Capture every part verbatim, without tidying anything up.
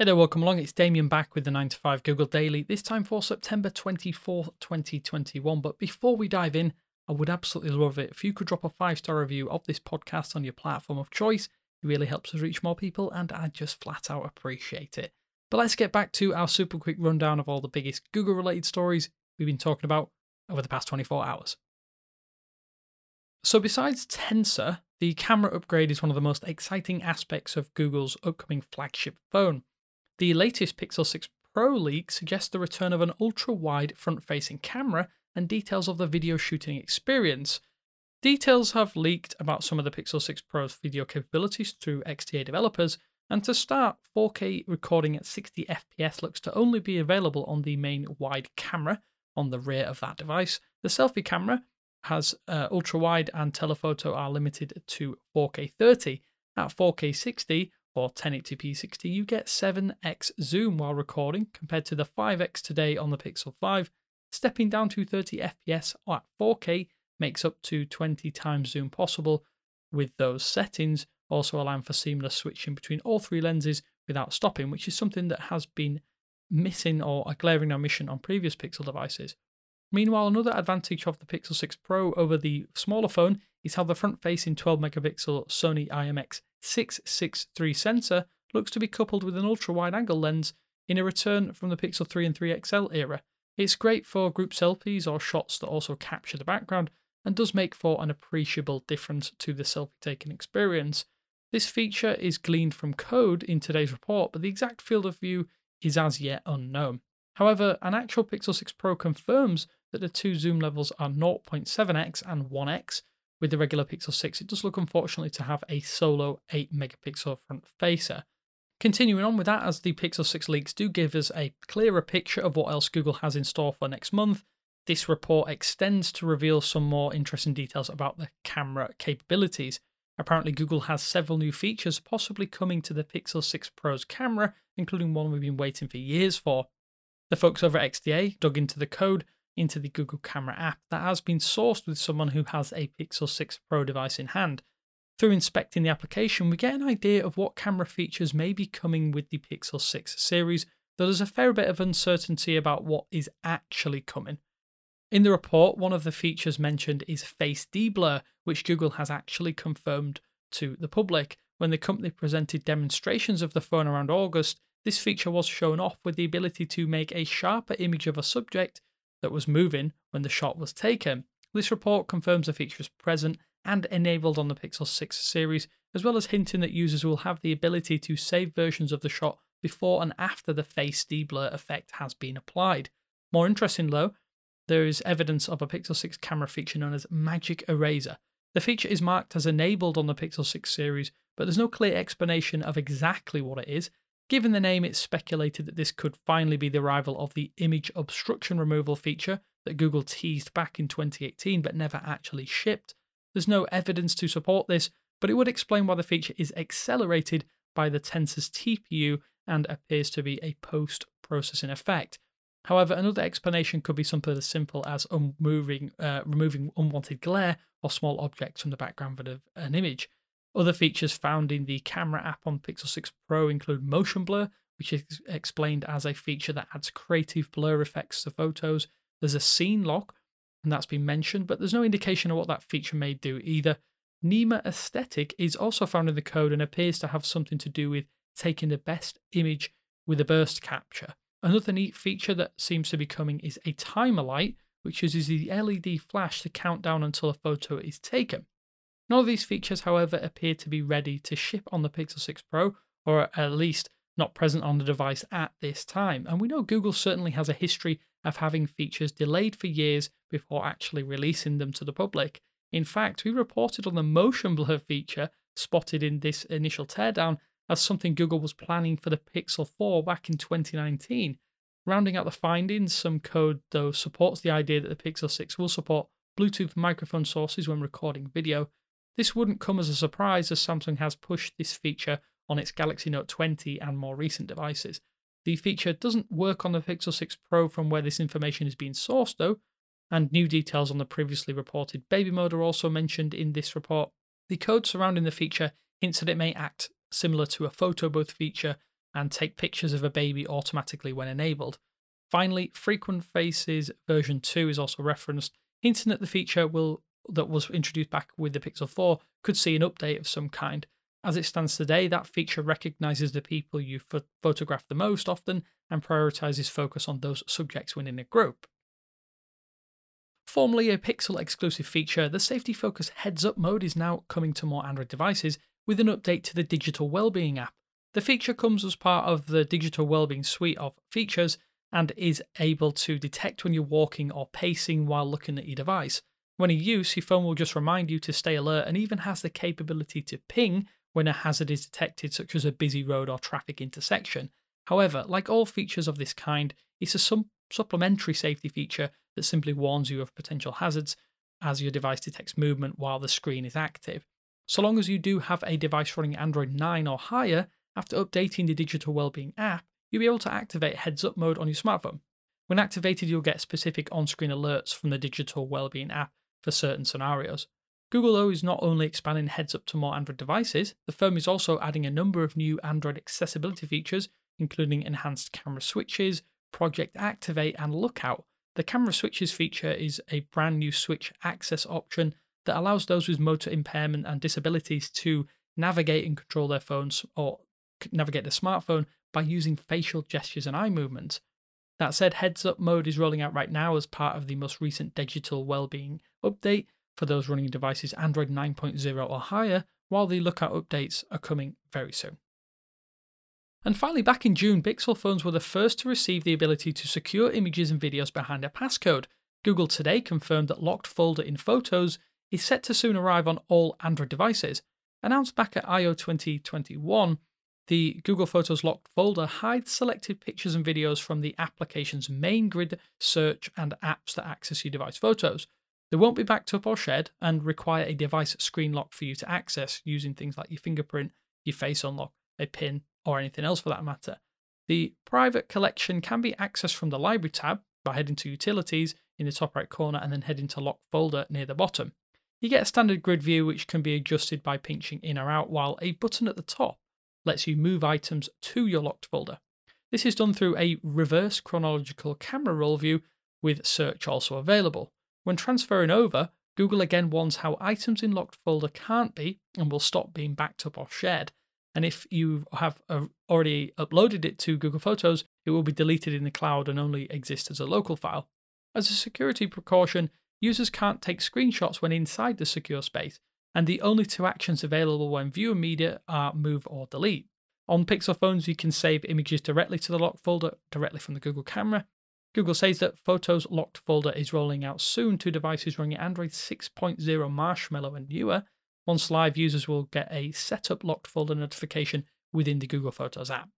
Hey there, welcome along. It's Damian back with the nine to five Google Daily, this time for September twenty-fourth, twenty twenty-one. But before we dive in, I would absolutely love it if you could drop a five-star review of this podcast on your platform of choice. It really helps us reach more people, and I just flat out appreciate it. But let's get back to our super quick rundown of all the biggest Google-related stories we've been talking about over the past twenty-four hours. So besides Tensor, the camera upgrade is one of the most exciting aspects of Google's upcoming flagship phone. The latest Pixel six Pro leak suggests the return of an ultra-wide front-facing camera and details of the video shooting experience. Details have leaked about some of the Pixel six Pro's video capabilities through X D A developers, and to start, four K recording at sixty F P S looks to only be available on the main wide camera on the rear of that device. The selfie camera has uh, ultra-wide and telephoto are limited to four K thirty. At four K sixty, or ten eighty p sixty, you get seven x zoom while recording compared to the five x today on the Pixel five. Stepping down to thirty F P S at four K makes up to twenty times zoom possible with those settings, also allowing for seamless switching between all three lenses without stopping, which is something that has been missing or a glaring omission on previous Pixel devices. Meanwhile, another advantage of the Pixel six Pro over the smaller phone is how the front-facing twelve megapixel Sony I M X six six three sensor looks to be coupled with an ultra-wide-angle lens in a return from the Pixel three and three X L era. It's great for group selfies or shots that also capture the background, and does make for an appreciable difference to the selfie-taking experience. This feature is gleaned from code in today's report, but the exact field of view is as yet unknown. However, an actual Pixel six Pro confirms that the two zoom levels are zero point seven x and one x. With the regular Pixel six, it does look unfortunately to have a solo eight megapixel front facer. Continuing on with that, as the Pixel six leaks do give us a clearer picture of what else Google has in store for next month, this report extends to reveal some more interesting details about the camera capabilities. Apparently Google has several new features possibly coming to the Pixel six Pro's camera, including one we've been waiting for years for. The folks over at X D A dug into the code into the Google Camera app that has been sourced with someone who has a Pixel six Pro device in hand. Through inspecting the application, we get an idea of what camera features may be coming with the Pixel six series, though there's a fair bit of uncertainty about what is actually coming. In the report, one of the features mentioned is face deblur, which Google has actually confirmed to the public. When the company presented demonstrations of the phone around August, this feature was shown off with the ability to make a sharper image of a subject that was moving when the shot was taken. This report confirms the feature is present and enabled on the Pixel six series, as well as hinting that users will have the ability to save versions of the shot before and after the face deblur effect has been applied. More interesting though, there is evidence of a Pixel six camera feature known as Magic Eraser. The feature is marked as enabled on the Pixel six series, but there's no clear explanation of exactly what it is. Given the name, it's speculated that this could finally be the rival of the image obstruction removal feature that Google teased back in twenty eighteen but never actually shipped. There's no evidence to support this, but it would explain why the feature is accelerated by the Tensor's T P U and appears to be a post-processing effect. However, another explanation could be something as simple as unmoving, uh, removing unwanted glare or small objects from the background of an image. Other features found in the camera app on Pixel six Pro include motion blur, which is explained as a feature that adds creative blur effects to photos. There's a scene lock, and that's been mentioned, but there's no indication of what that feature may do either. NEMA aesthetic is also found in the code and appears to have something to do with taking the best image with a burst capture. Another neat feature that seems to be coming is a timer light, which uses the L E D flash to count down until a photo is taken. None of these features, however, appear to be ready to ship on the Pixel six Pro, or at least not present on the device at this time. And we know Google certainly has a history of having features delayed for years before actually releasing them to the public. In fact, we reported on the motion blur feature spotted in this initial teardown as something Google was planning for the Pixel four back in twenty nineteen. Rounding out the findings, some code, though, supports the idea that the Pixel six will support Bluetooth microphone sources when recording video. This wouldn't come as a surprise, as Samsung has pushed this feature on its Galaxy Note twenty and more recent devices. The feature doesn't work on the Pixel six Pro from where this information is being sourced though, and new details on the previously reported baby mode are also mentioned in this report. The code surrounding the feature hints that it may act similar to a photo booth feature, and take pictures of a baby automatically when enabled. Finally, Frequent Faces version two is also referenced, hinting at the feature will that was introduced back with the Pixel four could see an update of some kind. As it stands today, that feature recognises the people you ph- photograph the most often and prioritises focus on those subjects when in a group. Formerly a Pixel exclusive feature, the safety focus heads-up mode is now coming to more Android devices with an update to the Digital Wellbeing app. The feature comes as part of the Digital Wellbeing suite of features and is able to detect when you're walking or pacing while looking at your device. When in use, your phone will just remind you to stay alert and even has the capability to ping when a hazard is detected, such as a busy road or traffic intersection. However, like all features of this kind, it's a sum- supplementary safety feature that simply warns you of potential hazards as your device detects movement while the screen is active. So long as you do have a device running Android nine or higher, after updating the Digital Wellbeing app, you'll be able to activate heads-up mode on your smartphone. When activated, you'll get specific on-screen alerts from the Digital Wellbeing app for certain scenarios. Google, though, is not only expanding heads-up to more Android devices, the firm is also adding a number of new Android accessibility features, including enhanced camera switches, Project Activate, and Lookout. The camera switches feature is a brand new switch access option that allows those with motor impairment and disabilities to navigate and control their phones or navigate their smartphone by using facial gestures and eye movements. That said, heads-up mode is rolling out right now as part of the most recent Digital Wellbeing update for those running devices Android nine point oh or higher, while the Lookout updates are coming very soon. And finally, back in June, Pixel phones were the first to receive the ability to secure images and videos behind a passcode. Google today confirmed that locked folder in Photos is set to soon arrive on all Android devices. Announced back at I O twenty twenty-one, the Google Photos locked folder hides selected pictures and videos from the application's main grid, search, and apps that access your device photos. They won't be backed up or shared and require a device screen lock for you to access using things like your fingerprint, your face unlock, a pin, or anything else for that matter. The private collection can be accessed from the Library tab by heading to Utilities in the top right corner and then heading to Locked Folder near the bottom. You get a standard grid view which can be adjusted by pinching in or out, while a button at the top lets you move items to your locked folder. This is done through a reverse chronological camera roll view with search also available. When transferring over, Google again warns how items in locked folder can't be and will stop being backed up or shared. And if you have already uploaded it to Google Photos, it will be deleted in the cloud and only exist as a local file. As a security precaution, users can't take screenshots when inside the secure space, and the only two actions available when viewing media are move or delete. On Pixel phones, you can save images directly to the locked folder, directly from the Google camera. Google says that Photos locked folder is rolling out soon to devices running Android six point oh Marshmallow and newer. Once live, users will get a setup locked folder notification within the Google Photos app.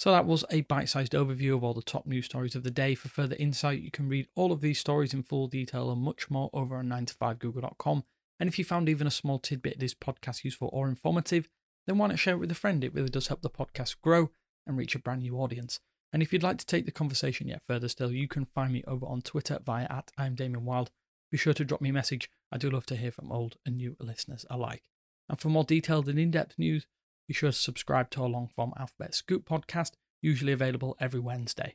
So that was a bite-sized overview of all the top news stories of the day. For further insight, you can read all of these stories in full detail and much more over on nine to five google dot com. And if you found even a small tidbit of this podcast useful or informative, then why not share it with a friend? It really does help the podcast grow and reach a brand new audience. And if you'd like to take the conversation yet further still, you can find me over on Twitter via at I'm Damian Wilde. Be sure to drop me a message. I do love to hear from old and new listeners alike. And for more detailed and in-depth news, be sure to subscribe to our long-form Alphabet Scoop podcast, usually available every Wednesday.